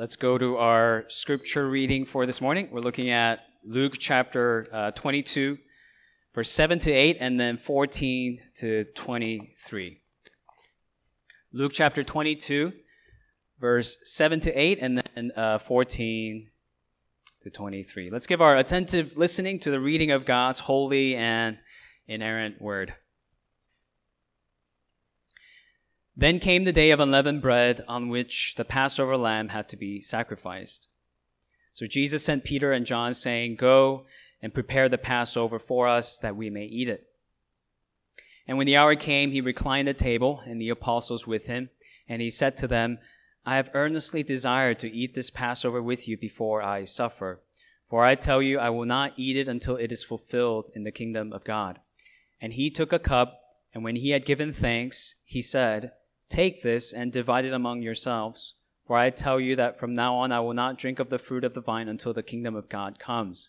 Let's go to our scripture reading for this morning. We're looking at Luke chapter 22, verse 7 to 8, and then 14 to 23. Luke chapter 22, verse 7 to 8, and then 14 to 23. Let's give our attentive listening to the reading of God's holy and inerrant word. Then came the day of unleavened bread on which the Passover lamb had to be sacrificed. So Jesus sent Peter and John, saying, "Go and prepare the Passover for us that we may eat it." And when the hour came, he reclined at table and the apostles with him. And he said to them, "I have earnestly desired to eat this Passover with you before I suffer. For I tell you, I will not eat it until it is fulfilled in the kingdom of God." And he took a cup, and when he had given thanks, he said, "Take this and divide it among yourselves, for I tell you that from now on I will not drink of the fruit of the vine until the kingdom of God comes."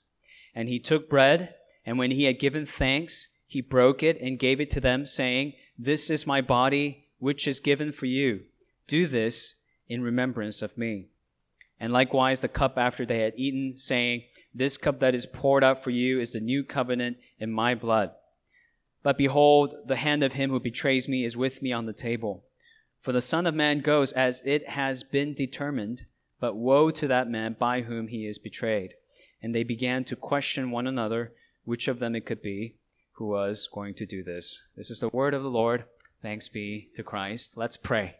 And he took bread, and when he had given thanks, he broke it and gave it to them, saying, "This is my body, which is given for you. Do this in remembrance of me." And likewise the cup after they had eaten, saying, "This cup that is poured out for you is the new covenant in my blood. But behold, the hand of him who betrays me is with me on the table. For the Son of Man goes as it has been determined, but woe to that man by whom he is betrayed." And they began to question one another, which of them it could be who was going to do this. This is the word of the Lord. Thanks be to Christ. Let's pray.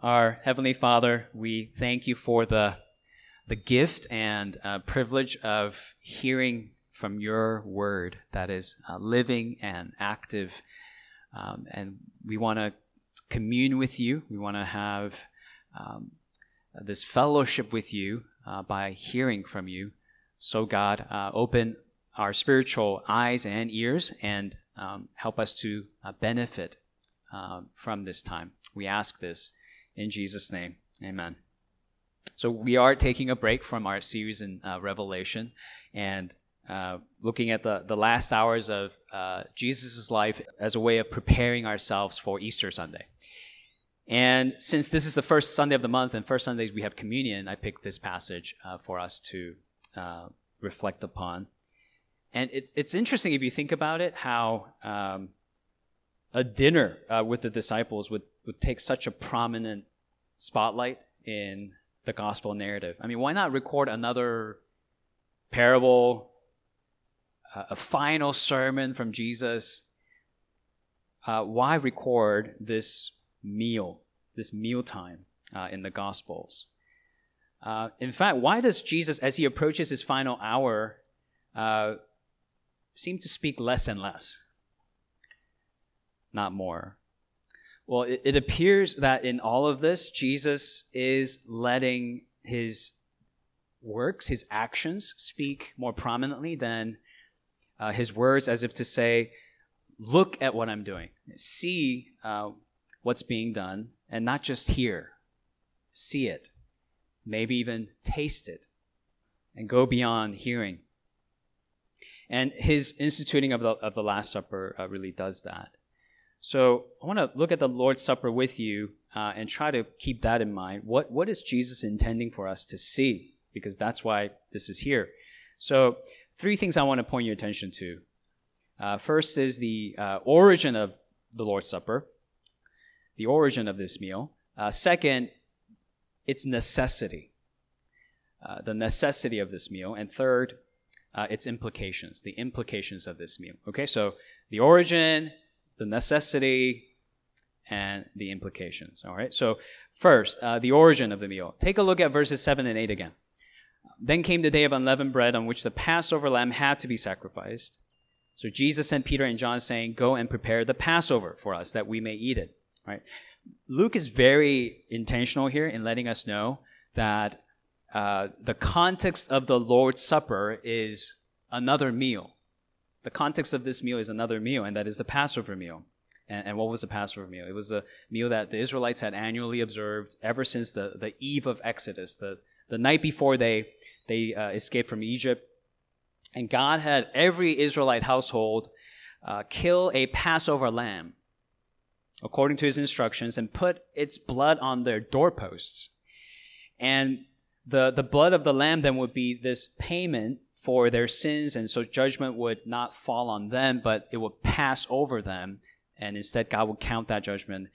Our Heavenly Father, we thank you for the gift and privilege of hearing from your word that is living and active. And we want to commune with you. We want to have this fellowship with you by hearing from you. So God, open our spiritual eyes and ears and help us to benefit from this time. We ask this in Jesus' name. Amen. So we are taking a break from our series in Revelation and looking at the last hours of Jesus' life as a way of preparing ourselves for Easter Sunday. And since this is the first Sunday of the month and first Sundays we have communion, I picked this passage for us to reflect upon. And it's interesting if you think about it, how a dinner with the disciples would take such a prominent spotlight in the gospel narrative. I mean, why not record another parable, a final sermon from Jesus? Why record this mealtime in the Gospels? In fact, why does Jesus, as he approaches his final hour, seem to speak less and less, not more? Well, it appears that in all of this, Jesus is letting his works, his actions, speak more prominently than his words, as if to say, "Look at what I'm doing. See what's being done, and not just hear. See it. Maybe even taste it, and go beyond hearing." And his instituting of the Last Supper really does that. So I want to look at the Lord's Supper with you and try to keep that in mind. What is Jesus intending for us to see? Because that's why this is here. So, three things I want to point your attention to. First is the origin of the Lord's Supper, the origin of this meal. Second, its necessity, the necessity of this meal. And third, its implications, the implications of this meal. Okay, so the origin, the necessity, and the implications. All right, so first, the origin of the meal. Take a look at verses 7 and 8 again. Then came the day of unleavened bread on which the Passover lamb had to be sacrificed. So Jesus sent Peter and John, saying, "Go and prepare the Passover for us that we may eat it." Right? Luke is very intentional here in letting us know that the context of the Lord's Supper is another meal. The context of this meal is another meal, and that is the Passover meal. And what was the Passover meal? It was a meal that the Israelites had annually observed ever since the eve of Exodus, the night before they escaped from Egypt. And God had every Israelite household kill a Passover lamb according to his instructions, and put its blood on their doorposts. And the blood of the lamb then would be this payment for their sins, and so judgment would not fall on them, but it would pass over them, and instead God would count that judgment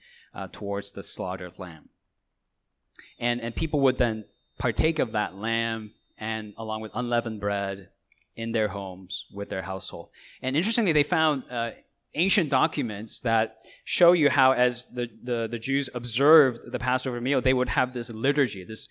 towards the slaughtered lamb. And people would then partake of that lamb, and along with unleavened bread, in their homes with their household. And interestingly, they found ancient documents that show you how, as the Jews observed the Passover meal, they would have this liturgy, this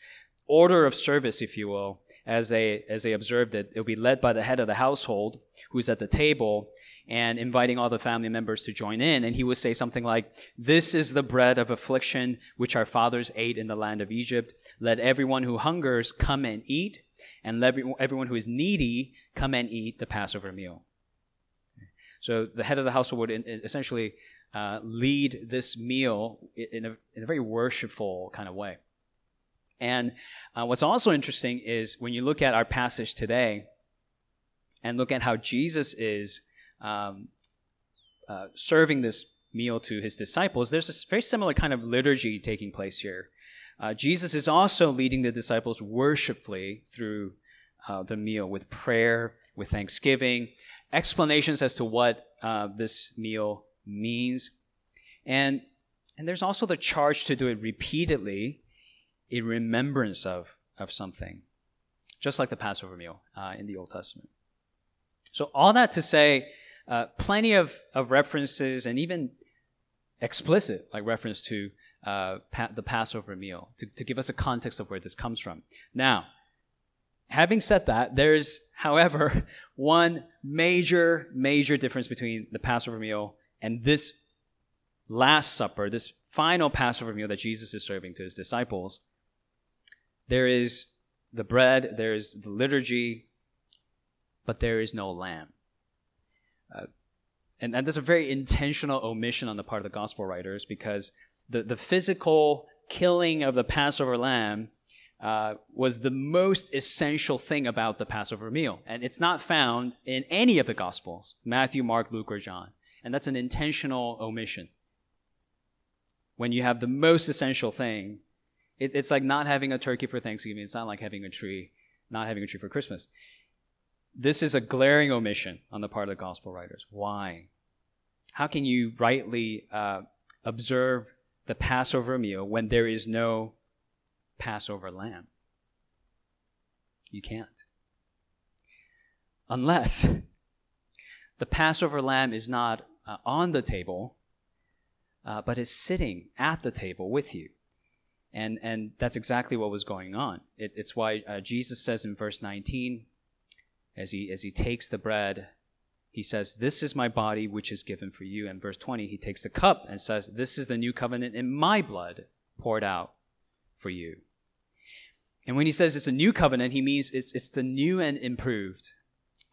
order of service, if you will, as they observed it. It would be led by the head of the household, who's at the table, and inviting all the family members to join in. And he would say something like, "This is the bread of affliction, which our fathers ate in the land of Egypt. Let everyone who hungers come and eat, and let everyone who is needy come and eat the Passover meal." So the head of the household would essentially lead this meal in a very worshipful kind of way. And what's also interesting is when you look at our passage today and look at how Jesus is serving this meal to his disciples, there's this very similar kind of liturgy taking place here. Jesus is also leading the disciples worshipfully through the meal with prayer, with thanksgiving, explanations as to what this meal means. And there's also the charge to do it repeatedly in remembrance of something, just like the Passover meal in the Old Testament. So all that to say, plenty of references, and even explicit reference to the Passover meal, to give us a context of where this comes from. Now, having said that, there's, however, one major, major difference between the Passover meal and this Last Supper, this final Passover meal that Jesus is serving to his disciples. There is the bread, there is the liturgy, but there is no lamb. And that's a very intentional omission on the part of the gospel writers, because the physical killing of the Passover lamb was the most essential thing about the Passover meal. And it's not found in any of the Gospels, Matthew, Mark, Luke, or John. And that's an intentional omission. When you have the most essential thing, it's like not having a turkey for Thanksgiving. It's not like having a tree, not having a tree for Christmas. This is a glaring omission on the part of the gospel writers. Why? How can you rightly observe the Passover meal when there is no Passover lamb? You can't. Unless the Passover lamb is not on the table, but is sitting at the table with you. And that's exactly what was going on. It's why Jesus says in verse 19, as he takes the bread, he says, "This is my body, which is given for you." And verse 20, he takes the cup and says, "This is the new covenant in my blood poured out for you." And when he says it's a new covenant, he means it's the new and improved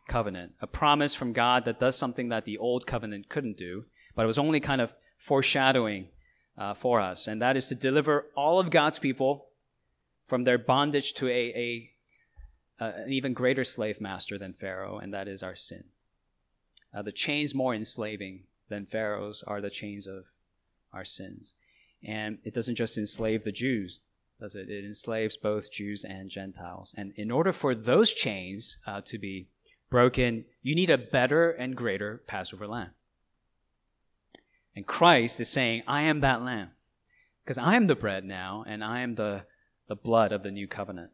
covenant, a promise from God that does something that the old covenant couldn't do, but it was only kind of foreshadowing for us, and that is to deliver all of God's people from their bondage to an even greater slave master than Pharaoh, and that is our sin. The chains more enslaving than Pharaoh's are the chains of our sins. And it doesn't just enslave the Jews, does it? It enslaves both Jews and Gentiles. And in order for those chains to be broken, you need a better and greater Passover lamb. And Christ is saying, "I am that lamb, because I am the bread now, and I am the blood of the new covenant."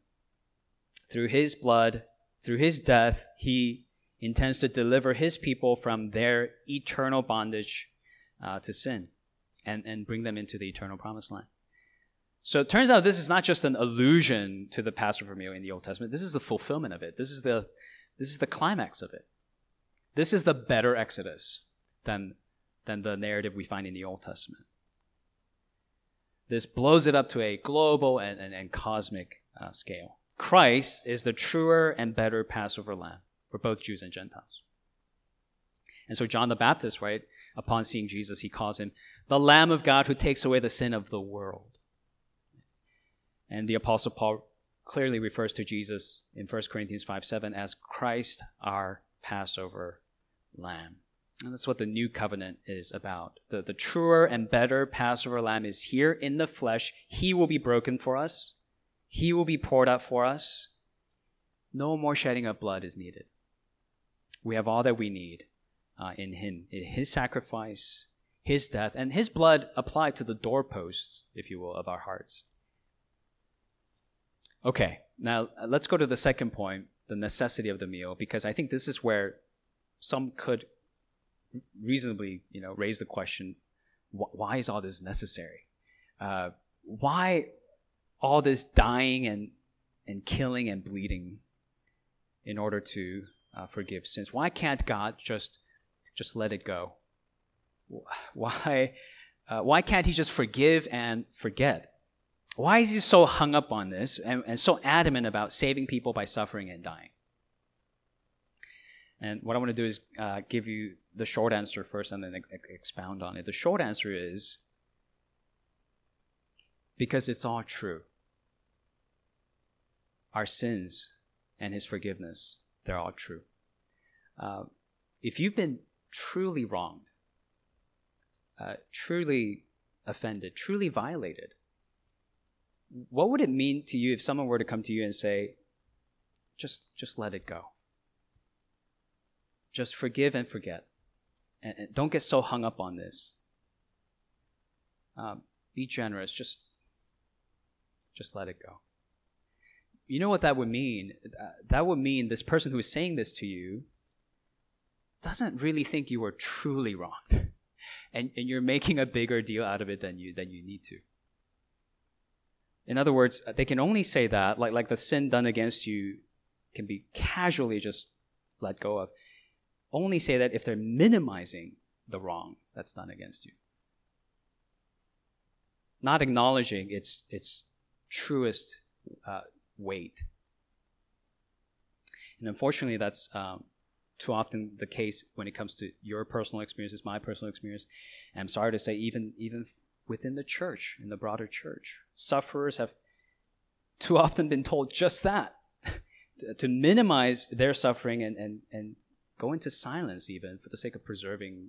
Through his blood, through his death, he intends to deliver his people from their eternal bondage to sin. And bring them into the eternal promised land. So it turns out this is not just an allusion to the Passover meal in the Old Testament. This is the fulfillment of it. This is the climax of it. This is the better Exodus than the narrative we find in the Old Testament. This blows it up to a global and cosmic scale. Christ is the truer and better Passover lamb for both Jews and Gentiles. And so John the Baptist, right, upon seeing Jesus, he calls him the Lamb of God who takes away the sin of the world. And the Apostle Paul clearly refers to Jesus in 1 Corinthians 5:7 as Christ our Passover Lamb. And that's what the new covenant is about. The truer and better Passover lamb is here in the flesh. He will be broken for us. He will be poured out for us. No more shedding of blood is needed. We have all that we need in him, in his sacrifice, his death, and his blood applied to the doorposts, if you will, of our hearts. Okay, now let's go to the second point, the necessity of the meal, because I think this is where some could reasonably, raise the question, why is all this necessary? Why all this dying and killing and bleeding in order to forgive sins? Why can't God just let it go? Why can't he just forgive and forget? Why is he so hung up on this and so adamant about saving people by suffering and dying? And what I want to do is give you the short answer first and then expound on it. The short answer is because it's all true. Our sins and his forgiveness, they're all true. If you've been truly wronged, truly offended, truly violated, what would it mean to you if someone were to come to you and say, just let it go. Just forgive and forget. And don't get so hung up on this. Be generous. Just let it go. You know what that would mean? That would mean this person who is saying this to you doesn't really think you were truly wronged. And you're making a bigger deal out of it than you need to. In other words, they can only say that, like the sin done against you can be casually just let go of, only say that if they're minimizing the wrong that's done against you. Not acknowledging its truest weight. And unfortunately, that's too often the case when it comes to your personal experiences, my personal experience. And I'm sorry to say, even within the church, in the broader church, sufferers have too often been told just that, to minimize their suffering and go into silence even for the sake of preserving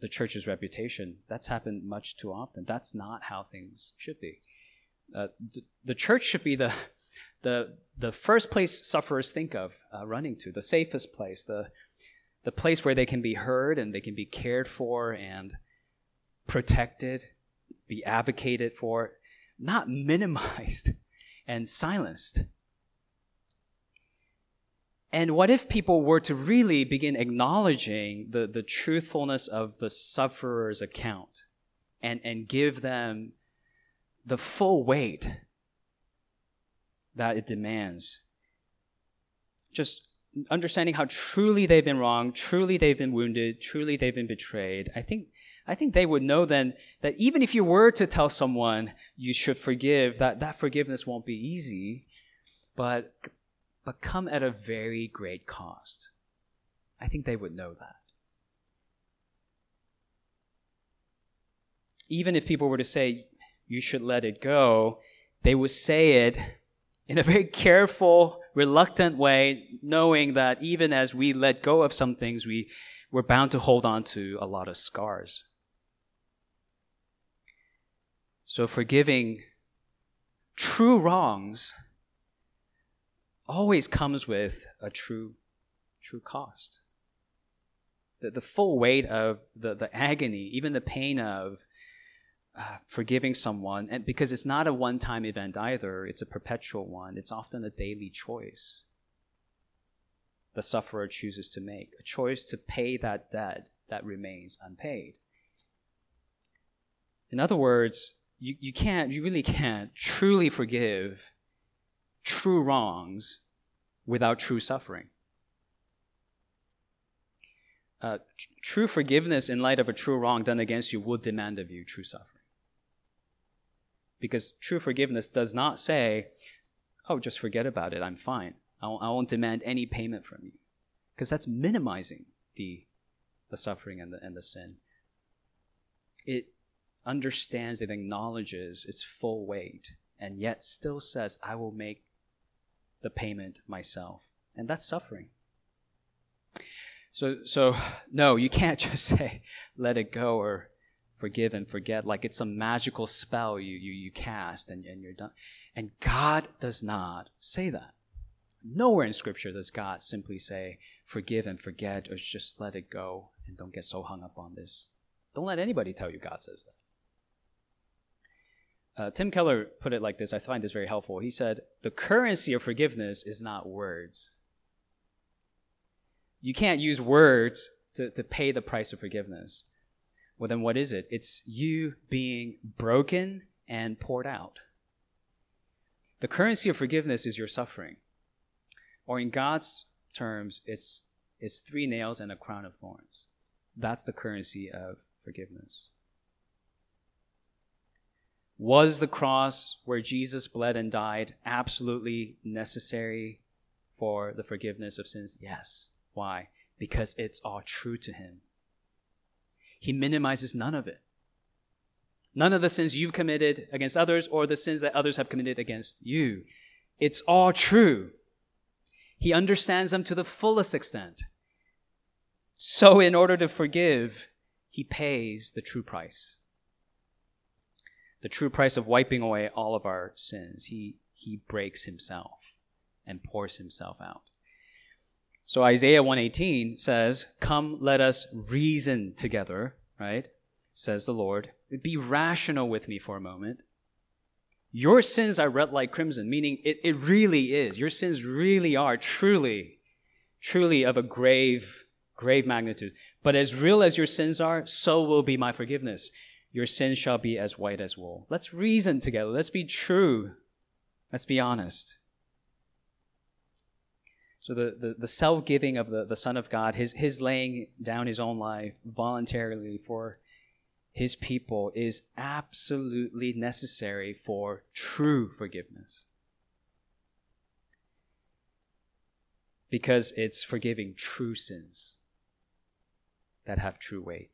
the church's reputation. That's happened much too often. That's not how things should be. The church should be the first place sufferers think of running to, the safest place, the place where they can be heard and they can be cared for and protected, be advocated for, not minimized and silenced. And what if people were to really begin acknowledging the truthfulness of the sufferer's account and give them the full weight that it demands? Just understanding how truly they've been wronged, truly they've been wounded, truly they've been betrayed. I think they would know then that even if you were to tell someone you should forgive, that forgiveness won't be easy, but come at a very great cost. I think they would know that. Even if people were to say, you should let it go, they would say it in a very careful, reluctant way, knowing that even as we let go of some things, we're bound to hold on to a lot of scars. So forgiving true wrongs always comes with a true cost. The full weight of the agony, even the pain of forgiving someone, and because it's not a one-time event either, it's a perpetual one. It's often a daily choice the sufferer chooses to make, a choice to pay that debt that remains unpaid. In other words, you really can't truly forgive true wrongs without true suffering. True forgiveness in light of a true wrong done against you will demand of you true suffering. Because true forgiveness does not say, oh, just forget about it, I'm fine. I won't demand any payment from you. Because that's minimizing the suffering and the sin. It understands, it acknowledges its full weight, and yet still says, I will make the payment myself. And that's suffering. So no, you can't just say, let it go or forgive and forget, like it's some magical spell you cast and you're done. And God does not say that. Nowhere in Scripture does God simply say, forgive and forget, or just let it go and don't get so hung up on this. Don't let anybody tell you God says that. Tim Keller put it like this. I find this very helpful. He said, the currency of forgiveness is not words. You can't use words to pay the price of forgiveness. Well, then what is it? It's you being broken and poured out. The currency of forgiveness is your suffering. Or in God's terms, it's 3 nails and a crown of thorns. That's the currency of forgiveness. Was the cross where Jesus bled and died absolutely necessary for the forgiveness of sins? Yes. Why? Because it's all true to him. He minimizes none of it. None of the sins you've committed against others or the sins that others have committed against you. It's all true. He understands them to the fullest extent. So in order to forgive, he pays the true price. The true price of wiping away all of our sins. He breaks himself and pours himself out. So Isaiah 1:18 says, come, let us reason together, right? Says the Lord. Be rational with me for a moment. Your sins are red like crimson, meaning it really is. Your sins really are truly of a grave magnitude. But as real as your sins are, so will be my forgiveness. Your sins shall be as white as wool. Let's reason together. Let's be true. Let's be honest. So the self-giving of the Son of God, his laying down his own life voluntarily for his people is absolutely necessary for true forgiveness. Because it's forgiving true sins that have true weight.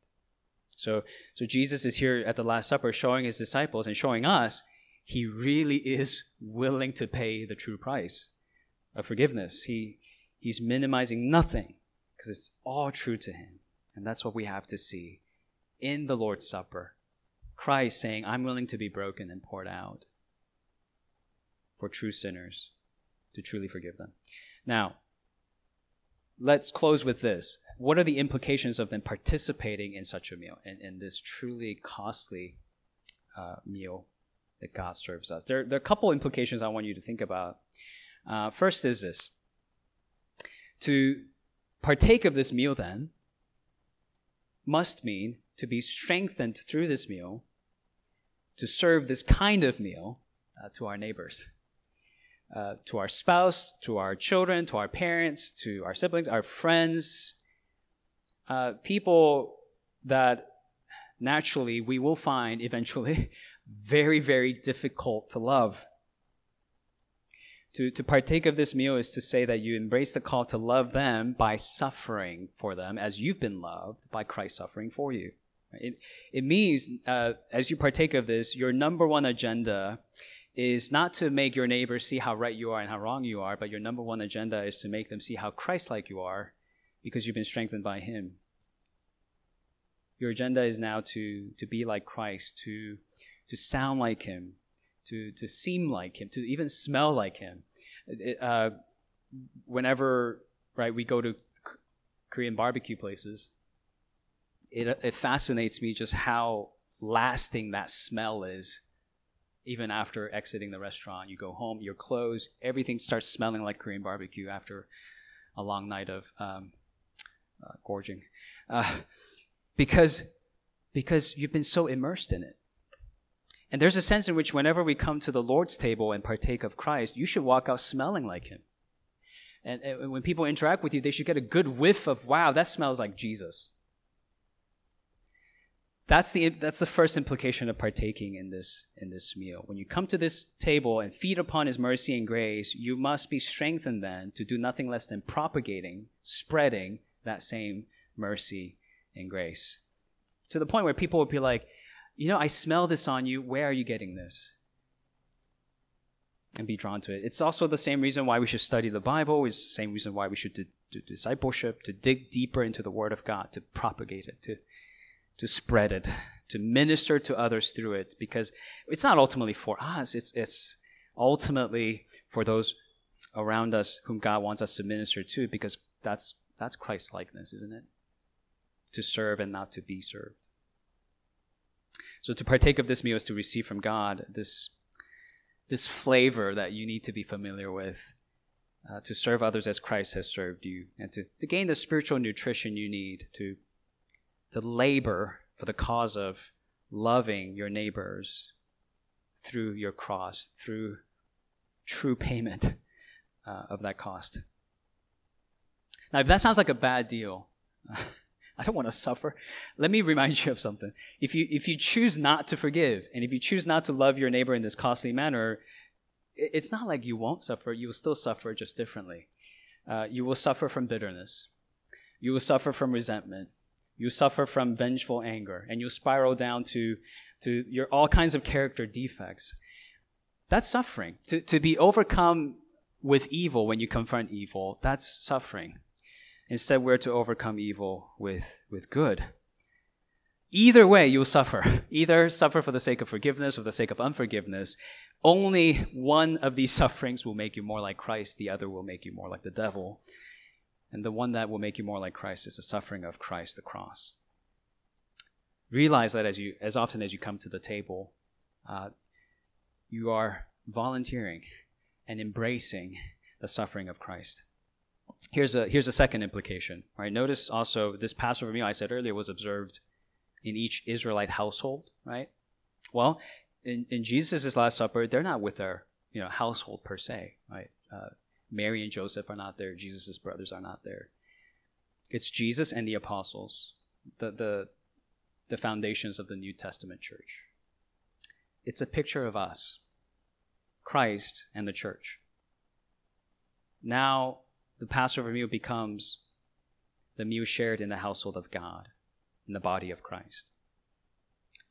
So Jesus is here at the Last Supper showing his disciples and showing us he really is willing to pay the true price of forgiveness. He's minimizing nothing because it's all true to him. And that's what we have to see in the Lord's Supper, Christ saying, I'm willing to be broken and poured out for true sinners to truly forgive them. Now, let's close with this. What are the implications of them participating in such a meal, in this truly costly meal that God serves us? There are a couple implications I want you to think about. First is this. To partake of this meal then must mean to be strengthened through this meal, to serve this kind of meal to our neighbors, to our spouse, to our children, to our parents, to our siblings, our friends, people that naturally we will find eventually very, very difficult to love. To partake of this meal is to say that you embrace the call to love them by suffering for them as you've been loved by Christ suffering for you. It means, as you partake of this, your number one agenda is not to make your neighbor see how right you are and how wrong you are, but your number one agenda is to make them see how Christ-like you are because you've been strengthened by him. Your agenda is now to be like Christ, to sound like him, to seem like him, to even smell like him. Whenever we go to Korean barbecue places, it fascinates me just how lasting that smell is. Even after exiting the restaurant, you go home, your clothes, everything starts smelling like Korean barbecue after a long night of gorging. Because you've been so immersed in it. And there's a sense in which whenever we come to the Lord's table and partake of Christ, you should walk out smelling like him. And when people interact with you, they should get a good whiff of, wow, that smells like Jesus. That's the first implication of partaking in this meal. When you come to this table and feed upon his mercy and grace, you must be strengthened then to do nothing less than propagating, spreading that same mercy and grace. To the point where people would be like, I smell this on you. Where are you getting this? and be drawn to it. It's also the same reason why we should study the Bible. It's the same reason why we should do discipleship, to dig deeper into the Word of God, to propagate it, to spread it, to minister to others through it, because it's not ultimately for us. It's ultimately for those around us whom God wants us to minister to, because that's Christ-likeness, isn't it? To serve and not to be served. So to partake of this meal is to receive from God this flavor that you need to be familiar with, to serve others as Christ has served you, and to gain the spiritual nutrition you need to labor for the cause of loving your neighbors through your cross, through true payment of that cost. Now, if that sounds like a bad deal, I don't want to suffer. Let me remind you of something. If you choose not to forgive, and if you choose not to love your neighbor in this costly manner, it's not like you won't suffer. You will still suffer, just differently. You will suffer from bitterness. You will suffer from resentment. You suffer from vengeful anger, and you'll spiral down to your all kinds of character defects. That's suffering. To be overcome with evil when you confront evil, that's suffering. Instead, we're to overcome evil with good. Either way, you'll suffer. Either suffer for the sake of forgiveness or for the sake of unforgiveness. Only one of these sufferings will make you more like Christ. The other will make you more like the devil. And the one that will make you more like Christ is the suffering of Christ, the cross. Realize that as often as you come to the table, you are volunteering and embracing the suffering of Christ. Here's a second implication. Right? Notice also this Passover meal I said earlier was observed in each Israelite household, right? Well, in Jesus' Last Supper, they're not with their household per se, right? Mary and Joseph are not there. Jesus' brothers are not there. It's Jesus and the apostles, the foundations of the New Testament church. It's a picture of us, Christ and the church. Now, the Passover meal becomes the meal shared in the household of God, in the body of Christ.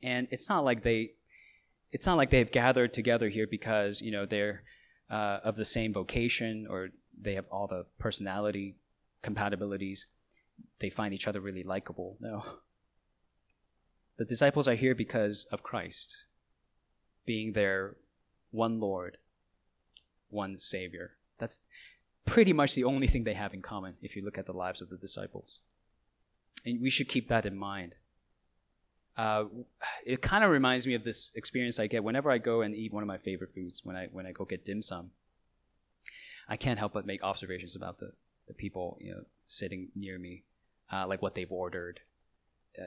And it's not like they've gathered together here because they're of the same vocation or they have all the personality compatibilities. They find each other really likable. No. The disciples are here because of Christ being their one Lord, one Savior. That's pretty much the only thing they have in common if you look at the lives of the disciples. And we should keep that in mind. It kind of reminds me of this experience I get whenever I go and eat one of my favorite foods, when I go get dim sum. I can't help but make observations about the people sitting near me, like what they've ordered,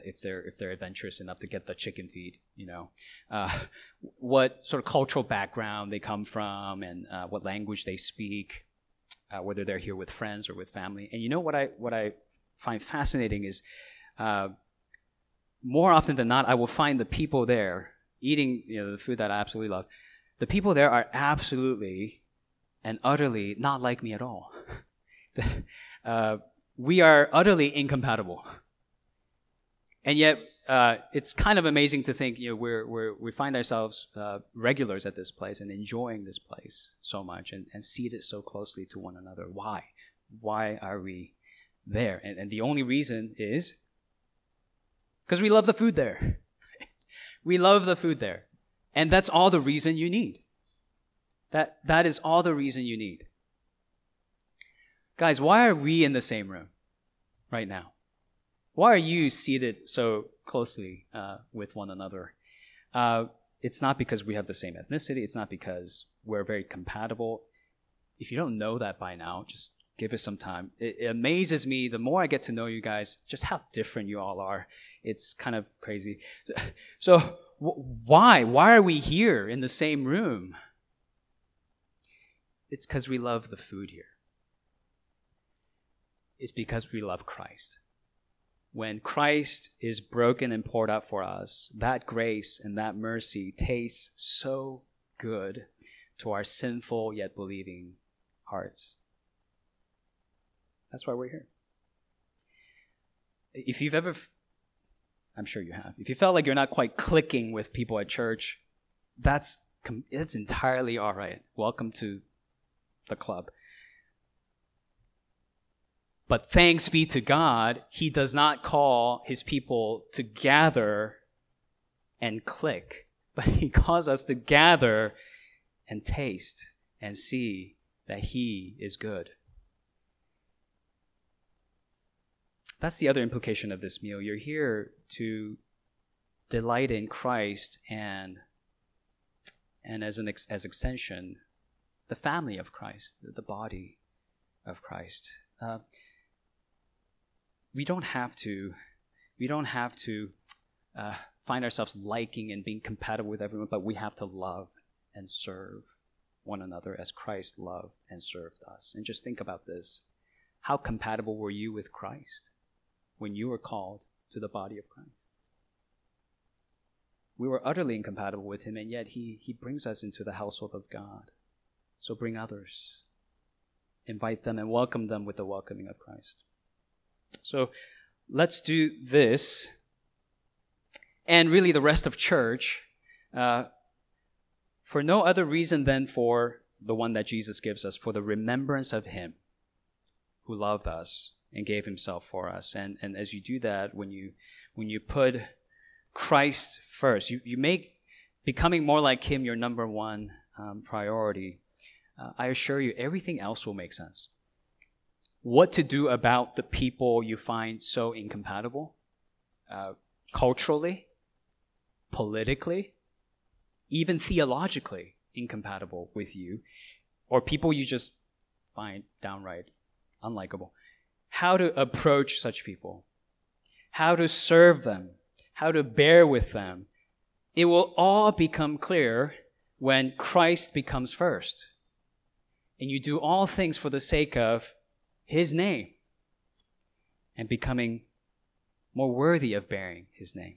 if they're adventurous enough to get the chicken feed, what sort of cultural background they come from, and what language they speak. Whether they're here with friends or with family. And what I find fascinating is more often than not, I will find the people there eating the food that I absolutely love. The people there are absolutely and utterly not like me at all. We are utterly incompatible. And yet, it's kind of amazing to think we find ourselves regulars at this place and enjoying this place so much and seated so closely to one another. Why? Why are we there? And the only reason is because we love the food there. We love the food there. And that's all the reason you need. That is all the reason you need. Guys, why are we in the same room right now? Why are you seated so closely with one another? It's not because we have the same ethnicity. It's not because we're very compatible. If you don't know that by now, just give it some time. It amazes me, the more I get to know you guys, just how different you all are. It's kind of crazy. So why? Why are we here in the same room? It's because we love the food here. It's because we love Christ. When Christ is broken and poured out for us, that grace and that mercy tastes so good to our sinful yet believing hearts. That's why we're here. If you've ever, I'm sure you have, if you felt like you're not quite clicking with people at church, that's It's entirely all right. Welcome to the club. But thanks be to God, he does not call his people to gather and click, but he calls us to gather and taste and see that he is good. That's the other implication of this meal. You're here to delight in Christ and as extension, the family of Christ, the body of Christ. We don't have to find ourselves liking and being compatible with everyone, but we have to love and serve one another as Christ loved and served us. And just think about this. How compatible were you with Christ when you were called to the body of Christ? We were utterly incompatible with him, and yet he brings us into the household of God. So bring others. Invite them and welcome them with the welcoming of Christ. So let's do this, and really the rest of church, for no other reason than for the one that Jesus gives us, for the remembrance of him who loved us and gave himself for us. And as you do that, when you put Christ first, you make becoming more like him your number one priority. I assure you, everything else will make sense. What to do about the people you find so incompatible, culturally, politically, even theologically incompatible with you, or people you just find downright unlikable. How to approach such people, how to serve them, how to bear with them. It will all become clear when Christ becomes first. And you do all things for the sake of his name and becoming more worthy of bearing his name.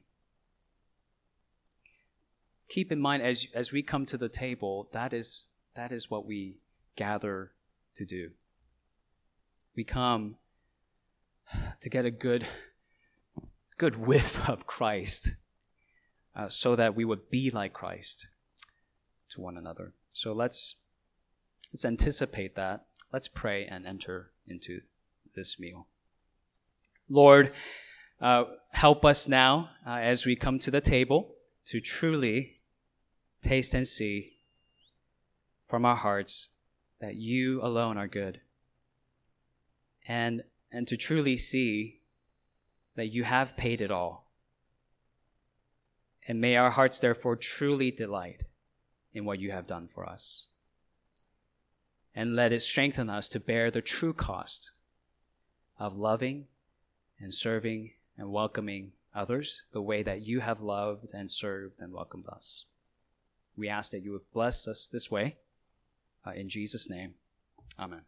Keep in mind, as we come to the table, that is what we gather to do. We come to get a good whiff of Christ, so that we would be like Christ to one another. So let's anticipate that. Let's pray and enter into this meal. Lord, help us now as we come to the table to truly taste and see from our hearts that you alone are good, and to truly see that you have paid it all. And may our hearts therefore truly delight in what you have done for us. And let it strengthen us to bear the true cost of loving and serving and welcoming others the way that you have loved and served and welcomed us. We ask that you would bless us this way. In Jesus' name, amen.